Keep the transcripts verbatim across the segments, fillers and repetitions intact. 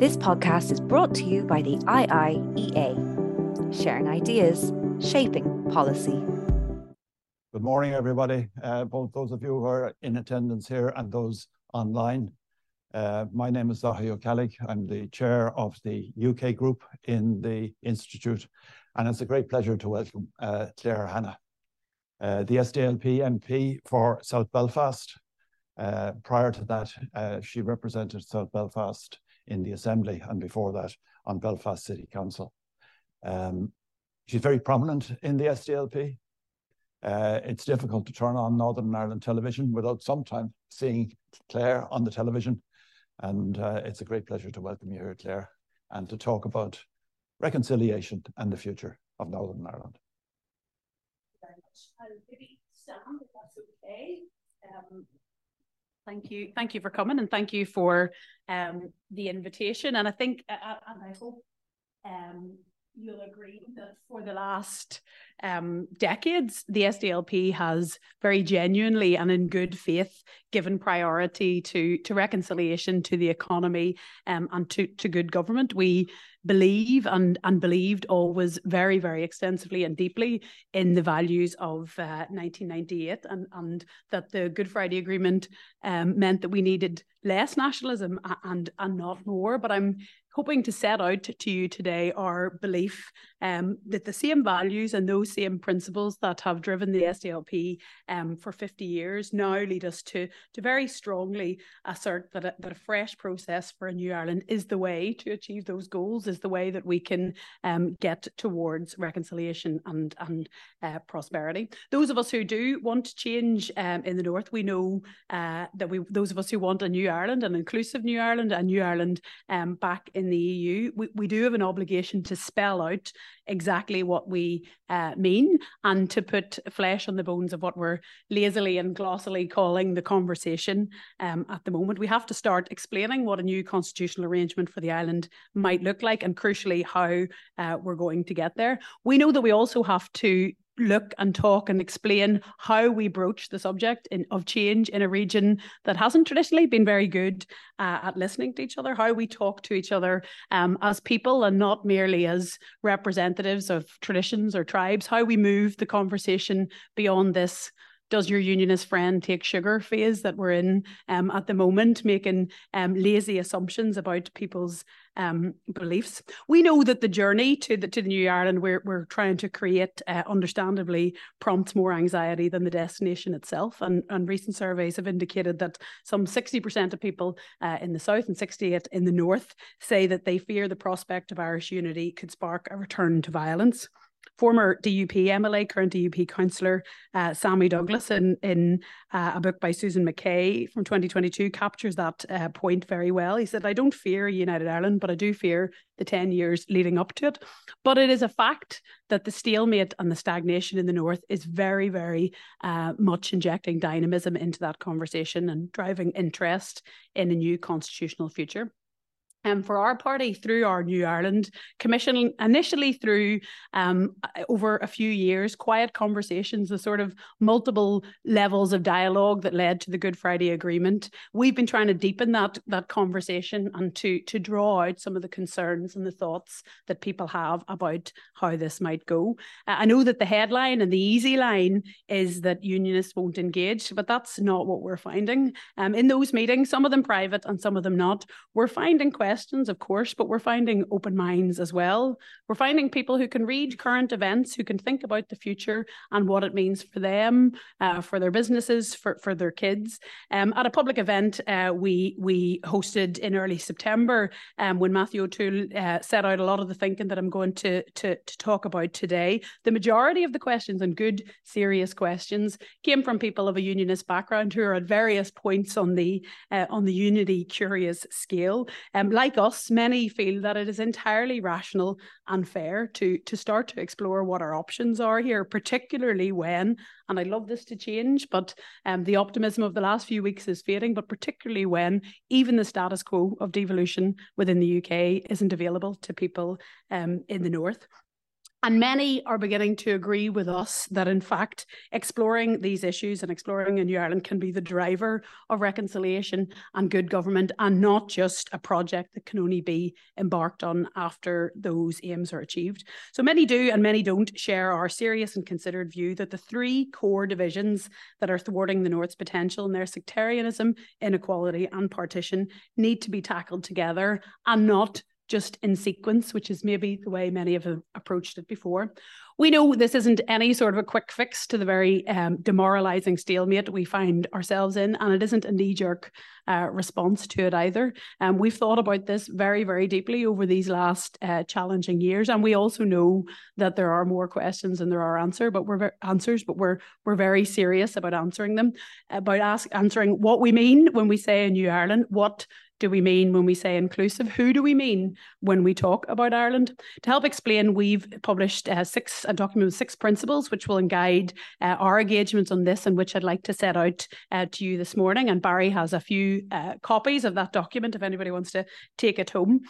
This podcast is brought to you by the I I E A, sharing ideas, shaping policy. Good morning, everybody, uh, both those of you who are in attendance here and those online. Uh, my name is Zahio Jokalig. I'm the chair of the U K group in the Institute, and it's a great pleasure to welcome uh, Claire Hanna, uh, the S D L P M P for South Belfast. Uh, prior to that, uh, she represented South Belfast in the Assembly, and before that, on Belfast City Council. Um, she's very prominent in the S D L P. Uh, it's difficult to turn on Northern Ireland television without sometimes seeing Claire on the television. And uh, it's a great pleasure to welcome you here, Claire, and to talk about reconciliation and the future of Northern Ireland. Thank you very much. And maybe Sam, if that's okay. Um, thank you. Thank you for coming, and thank you for um, the invitation. And I think, uh, and I hope um, you'll agree that for the last um, decades, the S D L P has very genuinely and in good faith given priority to, to reconciliation, to the economy, um, and to, to good government. We believe and, and believed always very, very extensively and deeply in the values of uh, nineteen ninety-eight, and, and that the Good Friday Agreement um, meant that we needed less nationalism and, and not more. But I'm hoping to set out to you today our belief um, that the same values and those same principles that have driven the S D L P um, for fifty years now lead us to, to very strongly assert that a, that a fresh process for a new Ireland is the way to achieve those goals, is the way that we can um, get towards reconciliation and, and uh, prosperity. Those of us who do want change um, in the North, we know uh, that we, those of us who want a new Ireland, an inclusive new Ireland, a new Ireland um, back in the E U, we, we do have an obligation to spell out exactly what we uh, mean, and to put flesh on the bones of what we're lazily and glossily calling the conversation um, at the moment. We have to start explaining what a new constitutional arrangement for the island might look like, and crucially how uh, we're going to get there. We know that we also have to look and talk and explain how we broach the subject in, of change in a region that hasn't traditionally been very good uh, at listening to each other, how we talk to each other um, as people and not merely as representatives of traditions or tribes, how we move the conversation beyond this does your unionist friend take sugar phase that we're in um, at the moment, making um, lazy assumptions about people's um, beliefs. We know that the journey to the, to the New Ireland we're, we're trying to create uh, understandably prompts more anxiety than the destination itself. And, and recent surveys have indicated that some sixty percent of people uh, in the South and sixty-eight percent in the North say that they fear the prospect of Irish unity could spark a return to violence. Former D U P M L A, current D U P councillor uh, Sammy Douglas, in, in uh, a book by Susan McKay from twenty twenty-two, captures that uh, point very well. He said, "I don't fear United Ireland, but I do fear the ten years leading up to it. But it is a fact that the stalemate and the stagnation in the North is very, very uh, much injecting dynamism into that conversation and driving interest in a new constitutional future." Um, for our party, through our New Ireland Commission, initially through um, over a few years, quiet conversations, the sort of multiple levels of dialogue that led to the Good Friday Agreement, we've been trying to deepen that that conversation and to to draw out some of the concerns and the thoughts that people have about how this might go. Uh, I know that the headline and the easy line is that unionists won't engage, but that's not what we're finding. Um, in those meetings, some of them private and some of them not, we're finding questions. Questions, of course, but we're finding open minds as well. We're finding people who can read current events, who can think about the future and what it means for them, uh, for their businesses, for, for their kids. Um, at a public event uh, we we hosted in early September, um, when Matthew O'Toole uh, set out a lot of the thinking that I'm going to, to, to talk about today, the majority of the questions, and good, serious questions, came from people of a unionist background who are at various points on the uh, on the unity curious scale. Um, Like us, many feel that it is entirely rational and fair to, to start to explore what our options are here, particularly when, and I love this to change, but um, the optimism of the last few weeks is fading, but particularly when even the status quo of devolution within the U K isn't available to people um, in the North. And many are beginning to agree with us that, in fact, exploring these issues and exploring a new Ireland can be the driver of reconciliation and good government, and not just a project that can only be embarked on after those aims are achieved. So many do and many don't share our serious and considered view that the three core divisions that are thwarting the North's potential, and their sectarianism, inequality and partition, need to be tackled together and not just in sequence, which is maybe the way many have approached it before. We know this isn't any sort of a quick fix to the very um, demoralising stalemate we find ourselves in, and it isn't a knee-jerk uh, response to it either. Um, we've thought about this very, very deeply over these last uh, challenging years, and we also know that there are more questions than there are answer, but we're answers, but we're we're very serious about answering them, about ask, answering what we mean when we say a new Ireland, what do we mean when we say inclusive? Who do we mean when we talk about Ireland? To help explain, we've published uh, six, a document with six principles, which will guide uh, our engagements on this, and which I'd like to set out uh, to you this morning. And Barry has a few uh, copies of that document if anybody wants to take it home.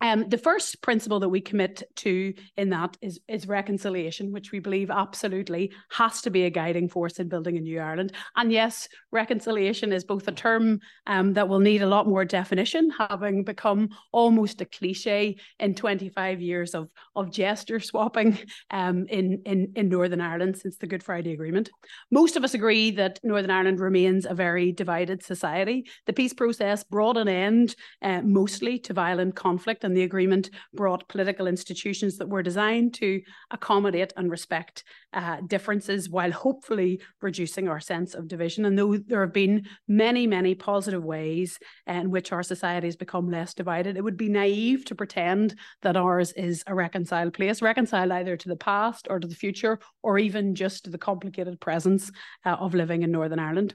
Um, the first principle that we commit to in that is, is reconciliation, which we believe absolutely has to be a guiding force in building a new Ireland. And yes, reconciliation is both a term um, that will need a lot more definition, having become almost a cliche in twenty-five years of, of gesture swapping um, in, in, in Northern Ireland since the Good Friday Agreement. Most of us agree that Northern Ireland remains a very divided society. The peace process brought an end uh, mostly to violent conflict, and And the agreement brought political institutions that were designed to accommodate and respect uh, differences, while hopefully reducing our sense of division. And though there have been many, many positive ways in which our society has become less divided, it would be naive to pretend that ours is a reconciled place, reconciled either to the past or to the future, or even just to the complicated presence uh, of living in Northern Ireland.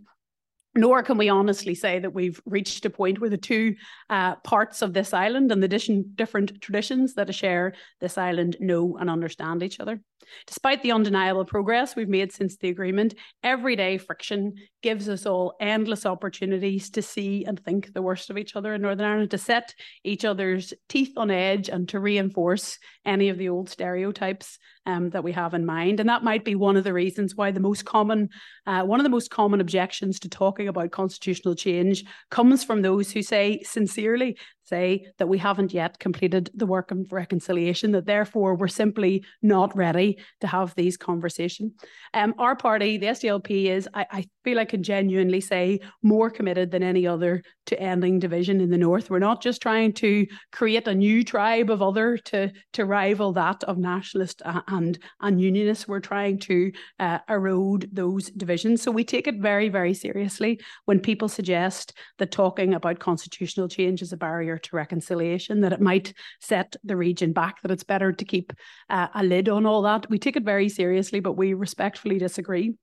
Nor can we honestly say that we've reached a point where the two uh, parts of this island and the different traditions that share this island know and understand each other. Despite the undeniable progress we've made since the agreement, everyday friction gives us all endless opportunities to see and think the worst of each other in Northern Ireland, to set each other's teeth on edge, and to reinforce any of the old stereotypes um, that we have in mind. And that might be one of the reasons why the most common, uh, one of the most common objections to talking about constitutional change comes from those who say sincerely, say that we haven't yet completed the work of reconciliation, that therefore we're simply not ready to have these conversations. Um, our party, the S D L P, is, I, I feel I can genuinely say, more committed than any other to ending division in the North. We're not just trying to create a new tribe of other to, to rival that of nationalists and, and unionists. We're trying to uh, erode those divisions. So we take it very, very seriously when people suggest that talking about constitutional change is a barrier to reconciliation, that it might set the region back, that it's better to keep uh, a lid on all that. We take it very seriously, but we respectfully disagree.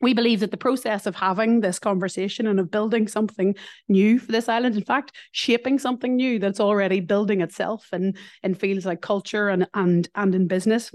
We believe that the process of having this conversation and of building something new for this island, in fact, shaping something new that's already building itself in, in fields like culture and, and, and in business,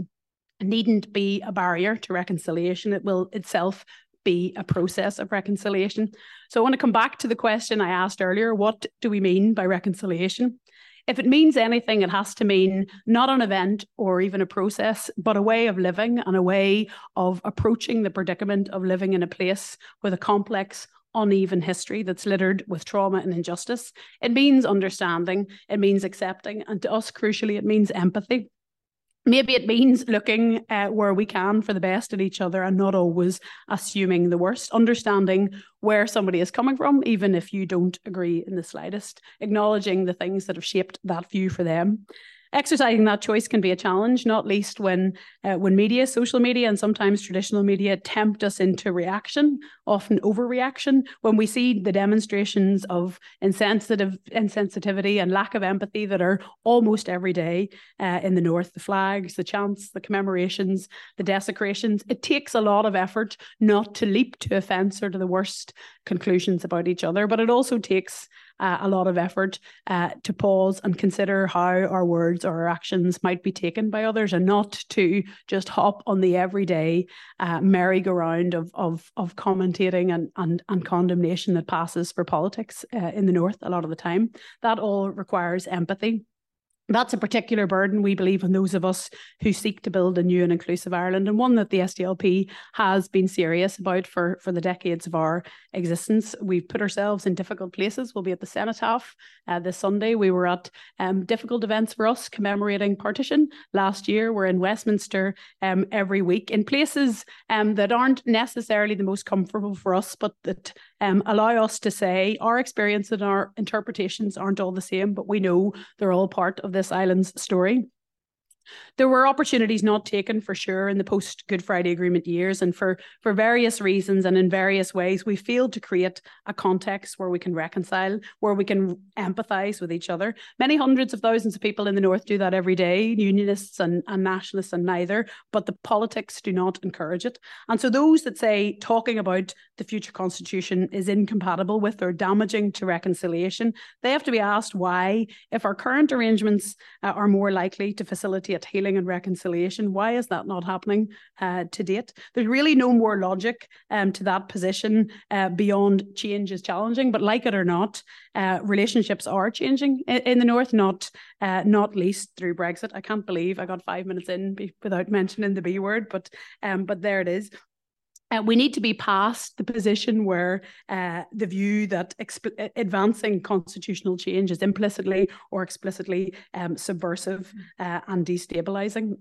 needn't be a barrier to reconciliation. It will itself be a process of reconciliation. So I want to come back to the question I asked earlier: what do we mean by reconciliation? If it means anything, it has to mean not an event or even a process, but a way of living and a way of approaching the predicament of living in a place with a complex, uneven history that's littered with trauma and injustice. It means understanding, it means accepting, and to us, crucially, it means empathy. Maybe it means looking uh, where we can for the best at each other and not always assuming the worst, understanding where somebody is coming from, even if you don't agree in the slightest, acknowledging the things that have shaped that view for them. Exercising that choice can be a challenge, not least when uh, when media, social media, and sometimes traditional media tempt us into reaction, often overreaction, when we see the demonstrations of insensitive insensitivity and lack of empathy that are almost every day uh, in the North, the flags, the chants, the commemorations, the desecrations. It takes a lot of effort not to leap to offence or to the worst conclusions about each other, but it also takes Uh, a lot of effort uh, to pause and consider how our words or our actions might be taken by others, and not to just hop on the everyday uh, merry-go-round of, of, of commentating and, and, and condemnation that passes for politics uh, in the North a lot of the time. That all requires empathy. That's a particular burden, we believe, on those of us who seek to build a new and inclusive Ireland, and one that the S D L P has been serious about for, for the decades of our existence. We've put ourselves in difficult places. We'll be at the Cenotaph uh, this Sunday. We were at um, difficult events for us commemorating partition last year. We're in Westminster um, every week in places um, that aren't necessarily the most comfortable for us, but that um, allow us to say our experience and our interpretations aren't all the same, but we know they're all part of this island's story. There were opportunities not taken, for sure, in the post-Good Friday Agreement years, and for, for various reasons and in various ways, we failed to create a context where we can reconcile, where we can empathise with each other. Many hundreds of thousands of people in the North do that every day, unionists and, and nationalists and neither, but the politics do not encourage it. And so those that say talking about the future constitution is incompatible with or damaging to reconciliation, they have to be asked why, if our current arrangements uh, are more likely to facilitate healing and reconciliation, why is that not happening uh, to date? There's really no more logic um, to that position uh, beyond change is challenging, but like it or not, uh, relationships are changing in, in the North, not uh, not least through Brexit. I can't believe I got five minutes in be without mentioning the B word, but um, but there it is. Uh, we need to be past the position where uh, the view that advancing constitutional change is implicitly or explicitly um, subversive uh, and destabilising.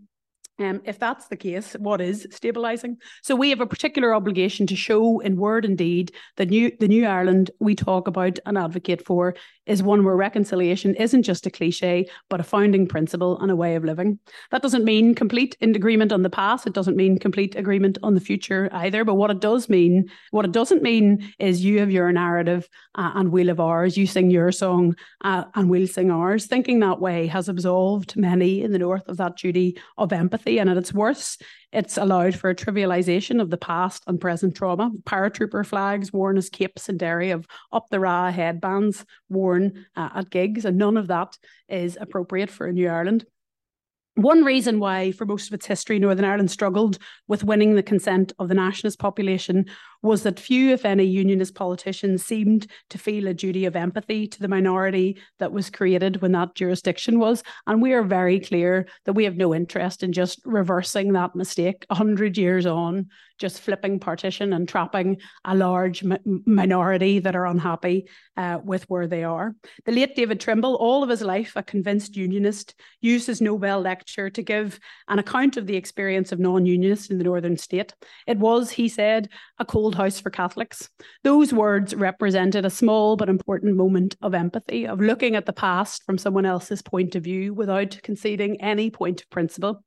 Um, if that's the case, what is stabilising? So we have a particular obligation to show in word and deed that new, the new Ireland we talk about and advocate for is one where reconciliation isn't just a cliche, but a founding principle and a way of living. That doesn't mean complete agreement on the past. It doesn't mean complete agreement on the future either. But what it does mean, what it doesn't mean is you have your narrative uh, and we'll have ours. You sing your song uh, and we'll sing ours. Thinking that way has absolved many in the North of that duty of empathy. And at its worst, it's allowed for a trivialisation of the past and present trauma. Paratrooper flags worn as capes and dairy of up-the-ra headbands worn uh, at gigs, and none of that is appropriate for a new Ireland. One reason why, for most of its history, Northern Ireland struggled with winning the consent of the nationalist population was that few, if any, unionist politicians seemed to feel a duty of empathy to the minority that was created when that jurisdiction was. And we are very clear that we have no interest in just reversing that mistake a hundred years on, just flipping partition and trapping a large mi minority that are unhappy uh, with where they are. The late David Trimble, all of his life a convinced unionist, used his Nobel lecture to give an account of the experience of non-unionists in the northern state. It was, he said, a cold house for Catholics. Those words represented a small but important moment of empathy, of looking at the past from someone else's point of view without conceding any point of principle.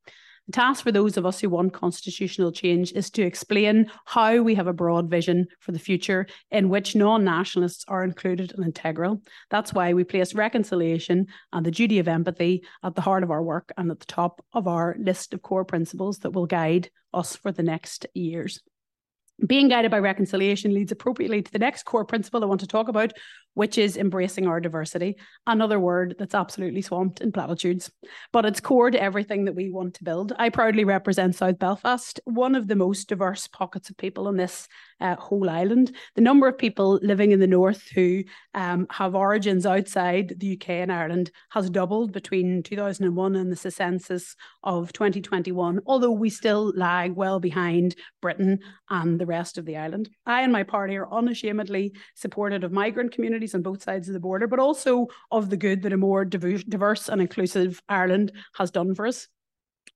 The task for those of us who want constitutional change is to explain how we have a broad vision for the future in which non-nationalists are included and integral. That's why we place reconciliation and the duty of empathy at the heart of our work and at the top of our list of core principles that will guide us for the next years. Being guided by reconciliation leads appropriately to the next core principle I want to talk about, which is embracing our diversity, another word that's absolutely swamped in platitudes, but it's core to everything that we want to build. I proudly represent South Belfast, one of the most diverse pockets of people on this uh, whole island. The number of people living in the North who um, have origins outside the U K and Ireland has doubled between two thousand and one and the census of twenty twenty-one, although we still lag well behind Britain and the rest of the island. I and my party are unashamedly supportive of migrant communities on both sides of the border, but also of the good that a more diverse and inclusive Ireland has done for us.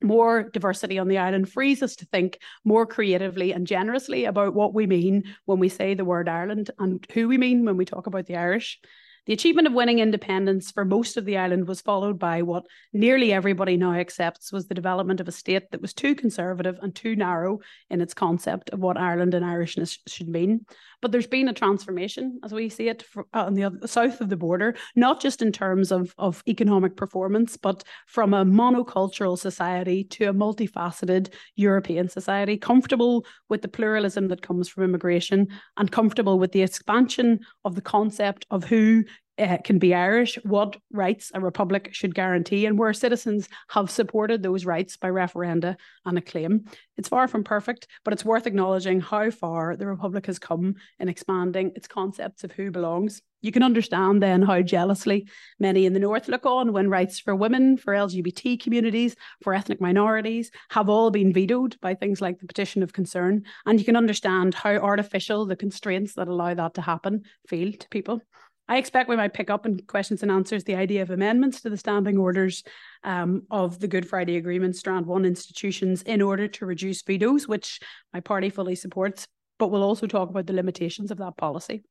More diversity on the island frees us to think more creatively and generously about what we mean when we say the word Ireland and who we mean when we talk about the Irish. The achievement of winning independence for most of the island was followed by what nearly everybody now accepts was the development of a state that was too conservative and too narrow in its concept of what Ireland and Irishness should mean. But there's been a transformation, as we see it, for, uh, on the other, south of the border, not just in terms of, of economic performance, but from a monocultural society to a multifaceted European society, comfortable with the pluralism that comes from immigration and comfortable with the expansion of the concept of who uh, can be Irish, what rights a republic should guarantee, and where citizens have supported those rights by referenda and acclaim. It's far from perfect, but it's worth acknowledging how far the republic has come in expanding its concepts of who belongs. You can understand then how jealously many in the North look on when rights for women, for L G B T communities, for ethnic minorities have all been vetoed by things like the petition of concern. And you can understand how artificial the constraints that allow that to happen feel to people. I expect we might pick up in questions and answers the idea of amendments to the standing orders um, of the Good Friday Agreement, Strand one institutions in order to reduce vetoes, which my party fully supports, but we'll also talk about the limitations of that policy.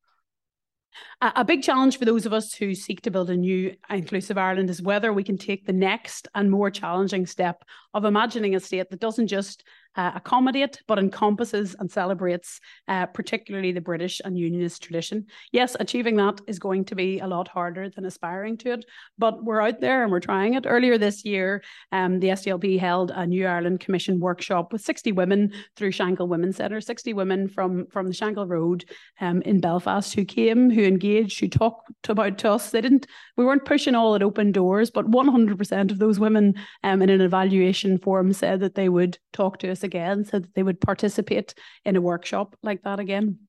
A big challenge for those of us who seek to build a new inclusive Ireland is whether we can take the next and more challenging step of imagining a state that doesn't just uh, accommodate, but encompasses and celebrates uh, particularly the British and Unionist tradition. Yes, achieving that is going to be a lot harder than aspiring to it, but we're out there and we're trying it. Earlier this year, um, the S D L P held a New Ireland Commission workshop with sixty women through Shankill Women's Centre, sixty women from, from the Shankill Road um, in Belfast who came, who engaged, who talked about to us. They didn't, we weren't pushing all at open doors, but one hundred percent of those women um, in an evaluation forum said that they would talk to us again, so that they would participate in a workshop like that again.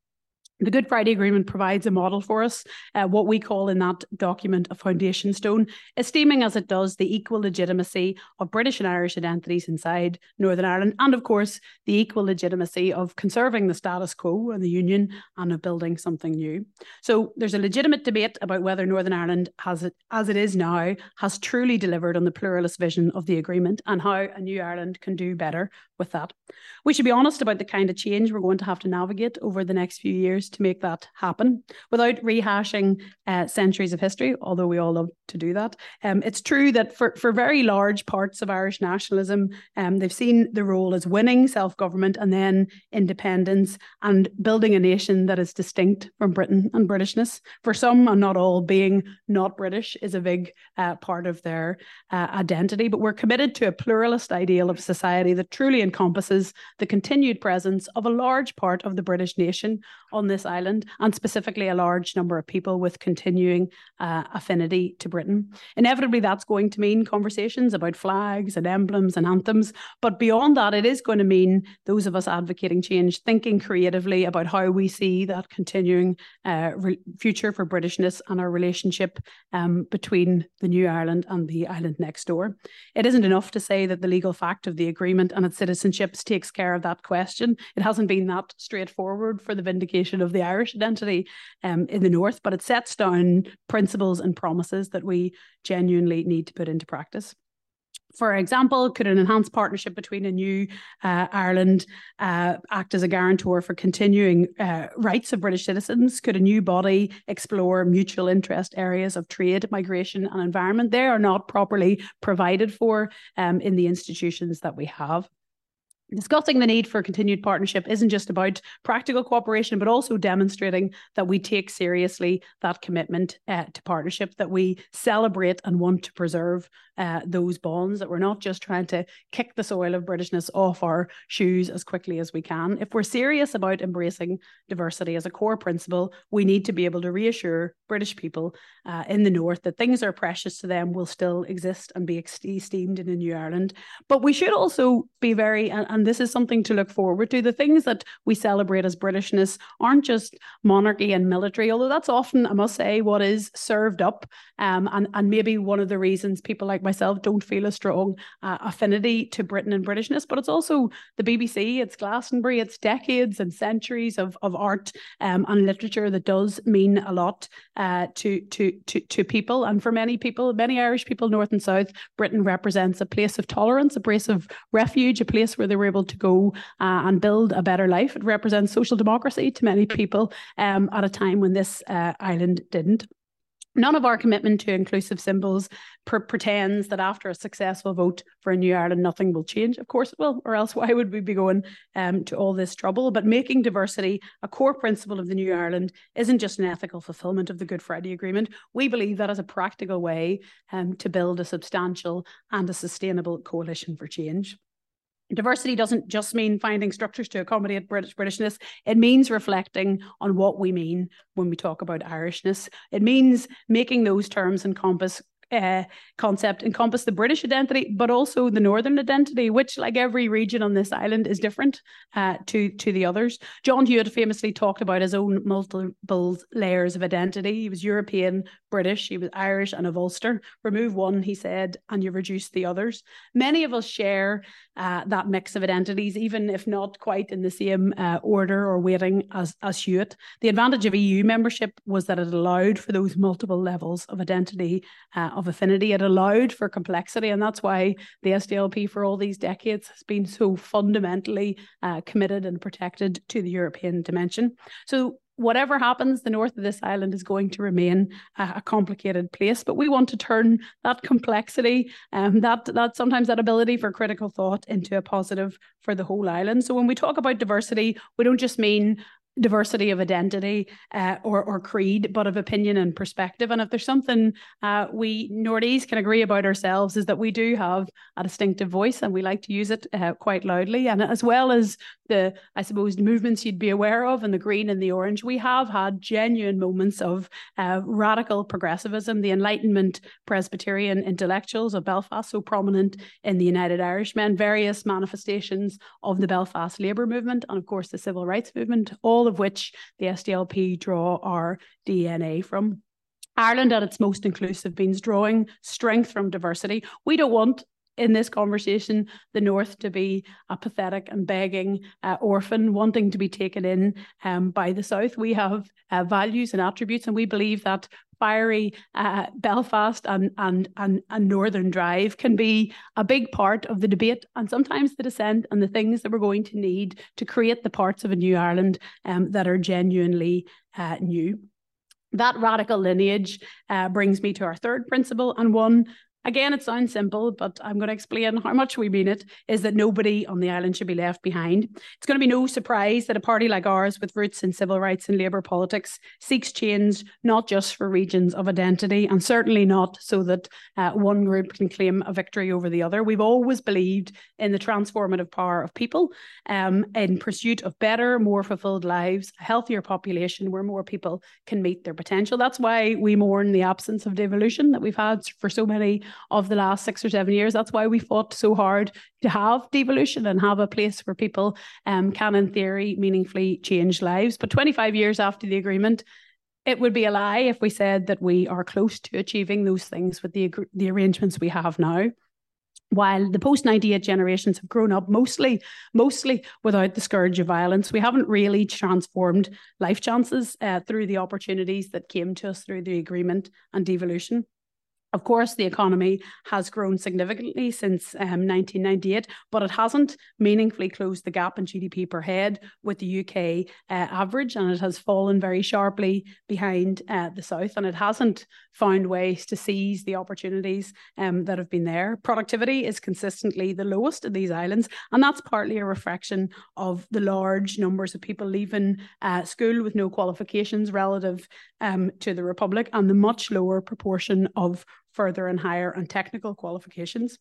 The Good Friday Agreement provides a model for us, uh, what we call in that document a foundation stone, esteeming as it does the equal legitimacy of British and Irish identities inside Northern Ireland, and of course the equal legitimacy of conserving the status quo and the Union and of building something new. So there's a legitimate debate about whether Northern Ireland, has it, as it is now, has truly delivered on the pluralist vision of the agreement and how a new Ireland can do better with that. We should be honest about the kind of change we're going to have to navigate over the next few years to make that happen without rehashing uh, centuries of history, although we all love to do that. Um, it's true that for, for very large parts of Irish nationalism, um, they've seen the role as winning self-government and then independence and building a nation that is distinct from Britain and Britishness. For some, and not all, being not British is a big uh, part of their uh, identity, but we're committed to a pluralist ideal of society that truly encompasses the continued presence of a large part of the British nation on this island, and specifically a large number of people with continuing uh, affinity to Britain. Inevitably, that's going to mean conversations about flags and emblems and anthems, but beyond that, it is going to mean those of us advocating change, thinking creatively about how we see that continuing uh, future for Britishness and our relationship um, between the New Ireland and the island next door. It isn't enough to say that the legal fact of the agreement and its citizenships takes care of that question. It hasn't been that straightforward for the vindication of the Irish identity um, in the North, but it sets down principles and promises that we genuinely need to put into practice. For example, could an enhanced partnership between a new uh, Ireland uh, act as a guarantor for continuing uh, rights of British citizens? Could a new body explore mutual interest areas of trade, migration and environment? They are not properly provided for um, in the institutions that we have. Discussing the need for continued partnership isn't just about practical cooperation, but also demonstrating that we take seriously that commitment uh, to partnership, that we celebrate and want to preserve uh, those bonds, that we're not just trying to kick the soil of Britishness off our shoes as quickly as we can. If we're serious about embracing diversity as a core principle, we need to be able to reassure British people uh, in the North that things that are precious to them will still exist and be esteemed in a new Ireland. But we should also be very... Uh, And this is something to look forward to. The things that we celebrate as Britishness aren't just monarchy and military, although that's often, I must say, what is served up. Um, and, and maybe one of the reasons people like myself don't feel a strong uh, affinity to Britain and Britishness, but it's also the B B C, it's Glastonbury, it's decades and centuries of, of art um, and literature that does mean a lot uh, to, to, to, to people. And for many people, many Irish people, North and South, Britain represents a place of tolerance, a place of refuge, a place where they were able to go uh, and build a better life. It represents social democracy to many people um, at a time when this uh, island didn't. None of our commitment to inclusive symbols per pretends that after a successful vote for a new Ireland, nothing will change. Of course it will, or else why would we be going um, to all this trouble? But making diversity a core principle of the new Ireland isn't just an ethical fulfilment of the Good Friday Agreement. We believe that as a practical way um, to build a substantial and a sustainable coalition for change. Diversity doesn't just mean finding structures to accommodate British Britishness. It means reflecting on what we mean when we talk about Irishness. It means making those terms encompass uh, concept encompass the British identity, but also the Northern identity, which, like every region on this island, is different uh, to, to the others. John Hewitt famously talked about his own multiple layers of identity. He was European, British, he was Irish, and of Ulster. Remove one, he said, and you reduce the others. Many of us share uh, that mix of identities, even if not quite in the same uh, order or weighting as, as Hewitt. The advantage of E U membership was that it allowed for those multiple levels of identity, uh, of affinity. It allowed for complexity, and that's why the S D L P for all these decades has been so fundamentally uh, committed and protected to the European dimension. So whatever happens, the north of this island is going to remain a, a complicated place, but we want to turn that complexity, um, that, that sometimes that ability for critical thought, into a positive for the whole island. So when we talk about diversity, we don't just mean diversity of identity uh, or, or creed, but of opinion and perspective. And if there's something uh, we Nordies can agree about ourselves, is that we do have a distinctive voice, and we like to use it uh, quite loudly. And as well as the, I suppose, movements you'd be aware of, and the green and the orange, we have had genuine moments of uh, radical progressivism. The Enlightenment Presbyterian intellectuals of Belfast, so prominent in the United Irishmen, various manifestations of the Belfast labour movement, and of course the civil rights movement, all of which the S D L P draw our D N A from. Ireland at its most inclusive means drawing strength from diversity. We don't want, in this conversation, the North to be a pathetic and begging uh, orphan wanting to be taken in um, by the South. We have uh, values and attributes, and we believe that fiery uh, Belfast and, and, and, and Northern drive can be a big part of the debate, and sometimes the dissent, and the things that we're going to need to create the parts of a new Ireland um, that are genuinely uh, new. That radical lineage uh, brings me to our third principle, and one, again, it sounds simple, but I'm going to explain how much we mean it, is that nobody on the island should be left behind. It's going to be no surprise that a party like ours, with roots in civil rights and labour politics, seeks change not just for regions of identity, and certainly not so that uh, one group can claim a victory over the other. We've always believed in the transformative power of people um, in pursuit of better, more fulfilled lives, a healthier population where more people can meet their potential. That's why we mourn the absence of devolution that we've had for so many of the last six or seven years. That's why we fought so hard to have devolution and have a place where people um, can, in theory, meaningfully change lives. But twenty-five years after the agreement, it would be a lie if we said that we are close to achieving those things with the, the arrangements we have now. While the post ninety-eight generations have grown up mostly, mostly without the scourge of violence, we haven't really transformed life chances uh, through the opportunities that came to us through the agreement and devolution. Of course, the economy has grown significantly since um, nineteen ninety-eight, but it hasn't meaningfully closed the gap in G D P per head with the U K uh, average, and it has fallen very sharply behind uh, the South, and it hasn't found ways to seize the opportunities um, that have been there. Productivity is consistently the lowest of these islands, and that's partly a reflection of the large numbers of people leaving uh, school with no qualifications relative um, to the Republic, and the much lower proportion of further and higher and technical qualifications.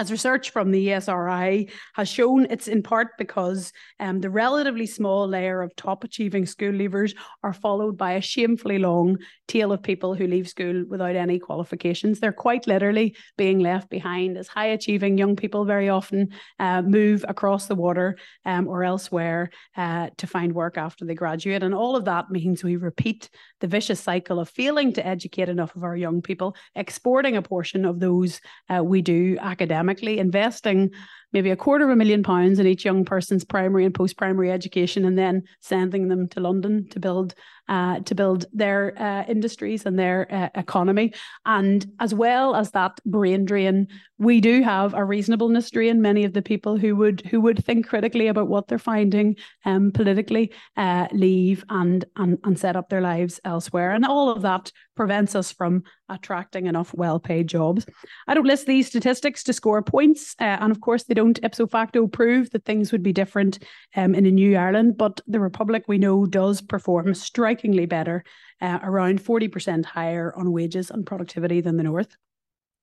As research from the E S R I has shown, it's in part because um, the relatively small layer of top-achieving school leavers are followed by a shamefully long tail of people who leave school without any qualifications. They're quite literally being left behind, as high-achieving young people very often uh, move across the water um, or elsewhere uh, to find work after they graduate. And all of that means we repeat the vicious cycle of failing to educate enough of our young people, exporting a portion of those uh, we do academic. Investing maybe a quarter of a million pounds in each young person's primary and post-primary education, and then sending them to London to build uh, to build their uh, industries and their uh, economy. And as well as that brain drain, we do have a reasonableness drain. Many of the people who would who would think critically about what they're finding um, politically uh, leave and, and and set up their lives elsewhere, and all of that prevents us from attracting enough well-paid jobs. I don't list these statistics to score points, uh, and of course they don't ipso facto prove that things would be different um, in a new Ireland, but the Republic, we know, does perform strikingly better, uh, around forty percent higher on wages and productivity than the North.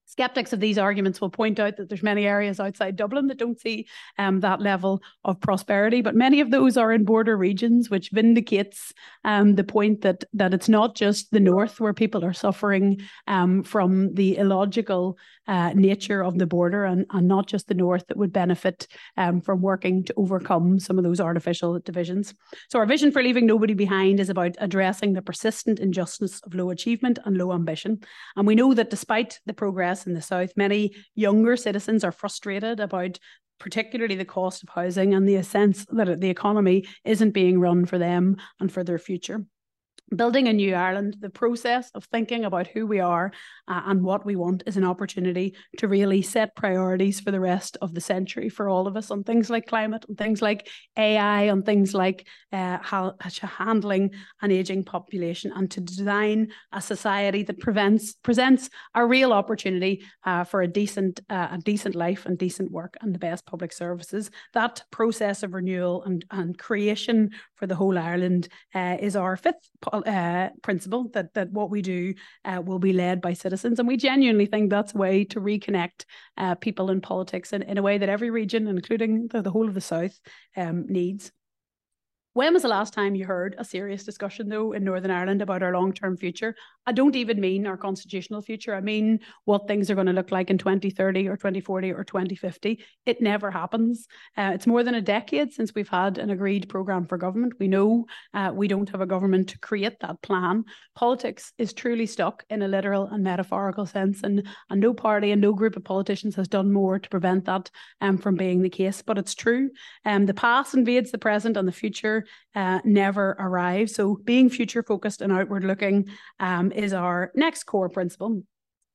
Skeptics of these arguments will point out that there's many areas outside Dublin that don't see um, that level of prosperity, but many of those are in border regions, which vindicates um, the point that that it's not just the north where people are suffering um, from the illogical uh, nature of the border, and, and not just the north that would benefit um, from working to overcome some of those artificial divisions. So our vision for leaving nobody behind is about addressing the persistent injustice of low achievement and low ambition. And we know that despite the progress in the south, many younger citizens are frustrated about particularly the cost of housing and the sense that the economy isn't being run for them and for their future. Building a New Ireland, the process of thinking about who we are uh, and what we want, is an opportunity to really set priorities for the rest of the century for all of us on things like climate, on things like A I, on things like uh, how, handling an ageing population, and to design a society that prevents, presents a real opportunity uh, for a decent, uh, a decent life and decent work and the best public services. That process of renewal and, and creation for the whole Ireland uh, is our fifth Uh, principle, that that what we do uh, will be led by citizens. And we genuinely think that's a way to reconnect uh, people in politics in, in a way that every region, including the, the whole of the south, um, needs. When was the last time you heard a serious discussion, though, in Northern Ireland about our long-term future? I don't even mean our constitutional future. I mean what things are going to look like in twenty thirty or twenty forty or twenty fifty. It never happens. Uh, it's more than a decade since we've had an agreed programme for government. We know uh, we don't have a government to create that plan. Politics is truly stuck in a literal and metaphorical sense, and, and no party and no group of politicians has done more to prevent that um, from being the case. But it's true. Um, the past invades the present, and the future Uh, never arrive. So being future focused and outward looking um, is our next core principle.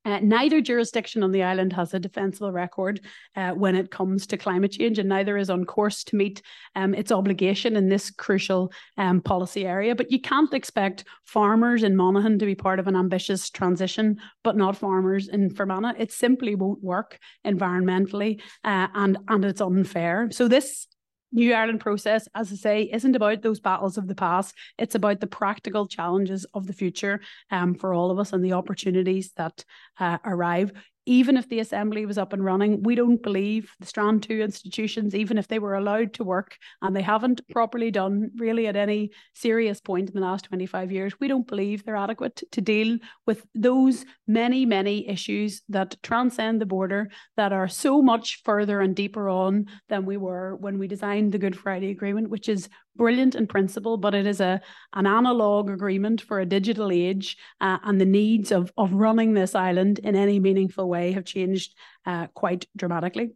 Uh, neither jurisdiction on the island has a defensible record uh, when it comes to climate change, and neither is on course to meet um, its obligation in this crucial um, policy area. But you can't expect farmers in Monaghan to be part of an ambitious transition, but not farmers in Fermanagh. It simply won't work environmentally, uh, and, and it's unfair. So this New Ireland process, as I say, isn't about those battles of the past. It's about the practical challenges of the future um, for all of us, and the opportunities that uh, arrive. Even if the Assembly was up and running, we don't believe the Strand two institutions, even if they were allowed to work, and they haven't properly done really at any serious point in the last twenty-five years, we don't believe they're adequate to deal with those many, many issues that transcend the border, that are so much further and deeper on than we were when we designed the Good Friday Agreement, which is brilliant in principle, but it is a an analogue agreement for a digital age, uh, and the needs of, of running this island in any meaningful way have changed uh, quite dramatically.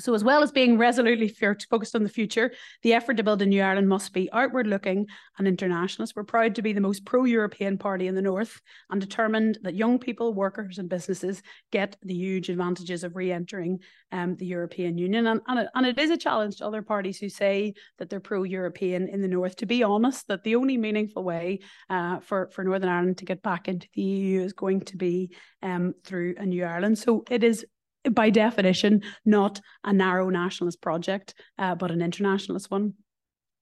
So as well as being resolutely focused on the future, the effort to build a New Ireland must be outward-looking and internationalist. We're proud to be the most pro-European party in the north, and determined that young people, workers and businesses get the huge advantages of re-entering um, the European Union. And, and, it, and it is a challenge to other parties who say that they're pro-European in the north, to be honest, that the only meaningful way uh, for, for Northern Ireland to get back into the E U is going to be um, through a New Ireland. So it is, by definition, not a narrow nationalist project, uh, but an internationalist one.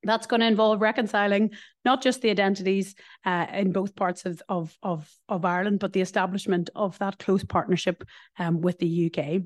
That's going to involve reconciling not just the identities uh, in both parts of, of, of, of Ireland, but the establishment of that close partnership um, with the U K.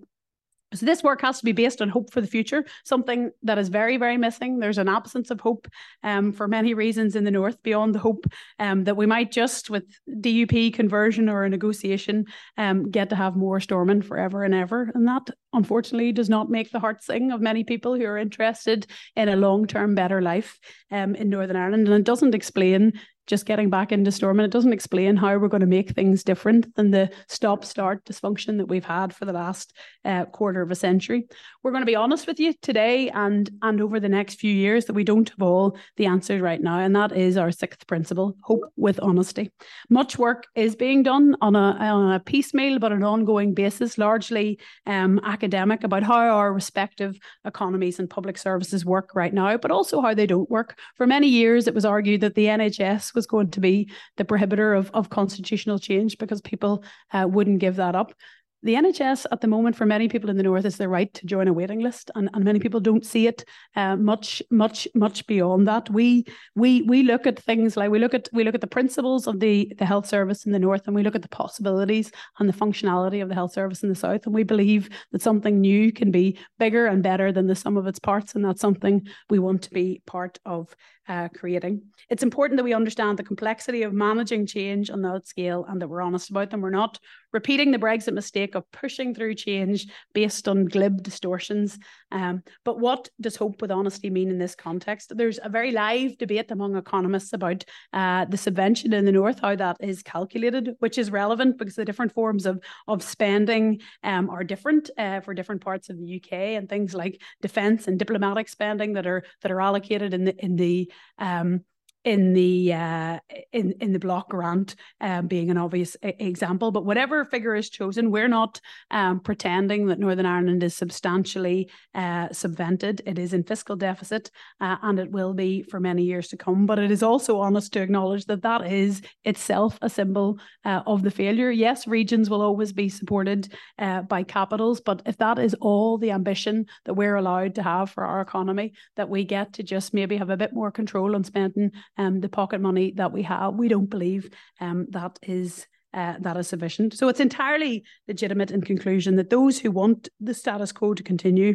So this work has to be based on hope for the future, something that is very, very missing. There's an absence of hope um, for many reasons in the north, beyond the hope um, that we might just, with D U P conversion or a negotiation, um, get to have more Stormont forever and ever. And that, unfortunately, does not make the heart sing of many people who are interested in a long-term better life um, in Northern Ireland. And it doesn't explain just getting back into Stormont. It doesn't explain how we're going to make things different than the stop-start dysfunction that we've had for the last uh, quarter of a century. We're going to be honest with you today and, and over the next few years that we don't have all the answers right now, and that is our sixth principle, hope with honesty. Much work is being done on a, on a piecemeal but an ongoing basis, largely um, academic, about how our respective economies and public services work right now, but also how they don't work. For many years, it was argued that the N H S was was going to be the prohibitor of, of constitutional change because people uh, wouldn't give that up. The N H S at the moment for many people in the north is their right to join a waiting list, and, and many people don't see it uh, much, much, much beyond that. We we we look at things like we look at we look at the principles of the the health service in the north, and we look at the possibilities and the functionality of the health service in the south, and we believe that something new can be bigger and better than the sum of its parts, and that's something we want to be part of uh, creating. It's important that we understand the complexity of managing change on that scale, and that we're honest about them. We're not repeating the Brexit mistake of pushing through change based on glib distortions. Um, but what does hope with honesty mean in this context? There's a very live debate among economists about uh, the subvention in the north, how that is calculated, which is relevant because the different forms of, of spending um, are different uh, for different parts of the U K, and things like defence and diplomatic spending that are that are allocated in the in the um, in the uh, in in the block grant um, being an obvious example. But whatever figure is chosen, we're not um, pretending that Northern Ireland is substantially uh, subvented. It is in fiscal deficit uh, and it will be for many years to come. But it is also honest to acknowledge that that is itself a symbol uh, of the failure. Yes, regions will always be supported uh, by capitals, but if that is all the ambition that we're allowed to have for our economy, that we get to just maybe have a bit more control on spending Um, the pocket money that we have, we don't believe um, that is uh, that is sufficient. So it's entirely legitimate, in conclusion, that those who want the status quo to continue,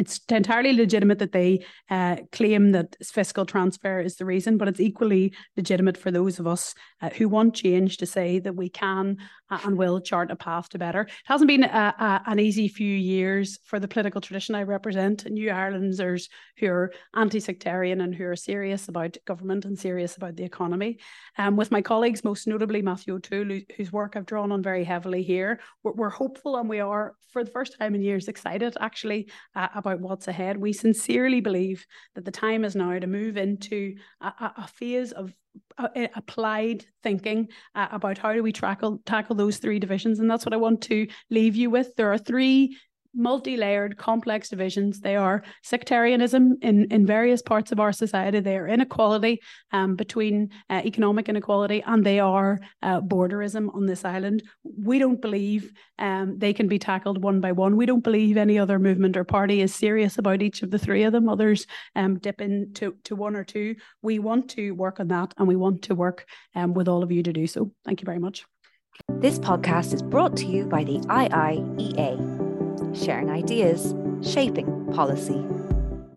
it's entirely legitimate that they uh, claim that fiscal transfer is the reason, but it's equally legitimate for those of us uh, who want change to say that we can uh, and will chart a path to better. It hasn't been a, a, an easy few years for the political tradition I represent, New Irelanders who are anti-sectarian and who are serious about government and serious about the economy. Um, with my colleagues, most notably Matthew O'Toole, who, whose work I've drawn on very heavily here, we're, we're hopeful, and we are, for the first time in years, excited actually uh, about what's ahead. We sincerely believe that the time is now to move into a, a phase of applied thinking uh, about how do we tackle tackle those three divisions, and that's what I want to leave you with. There are three multi-layered, complex divisions. They are sectarianism in, in various parts of our society. They are inequality um, between uh, economic inequality, and they are uh, borderism on this island. We don't believe um, they can be tackled one by one. We don't believe any other movement or party is serious about each of the three of them. Others um, dip into to one or two. We want to work on that, and we want to work um, with all of you to do so. Thank you very much. This podcast is brought to you by the I I E A. Sharing ideas, shaping policy.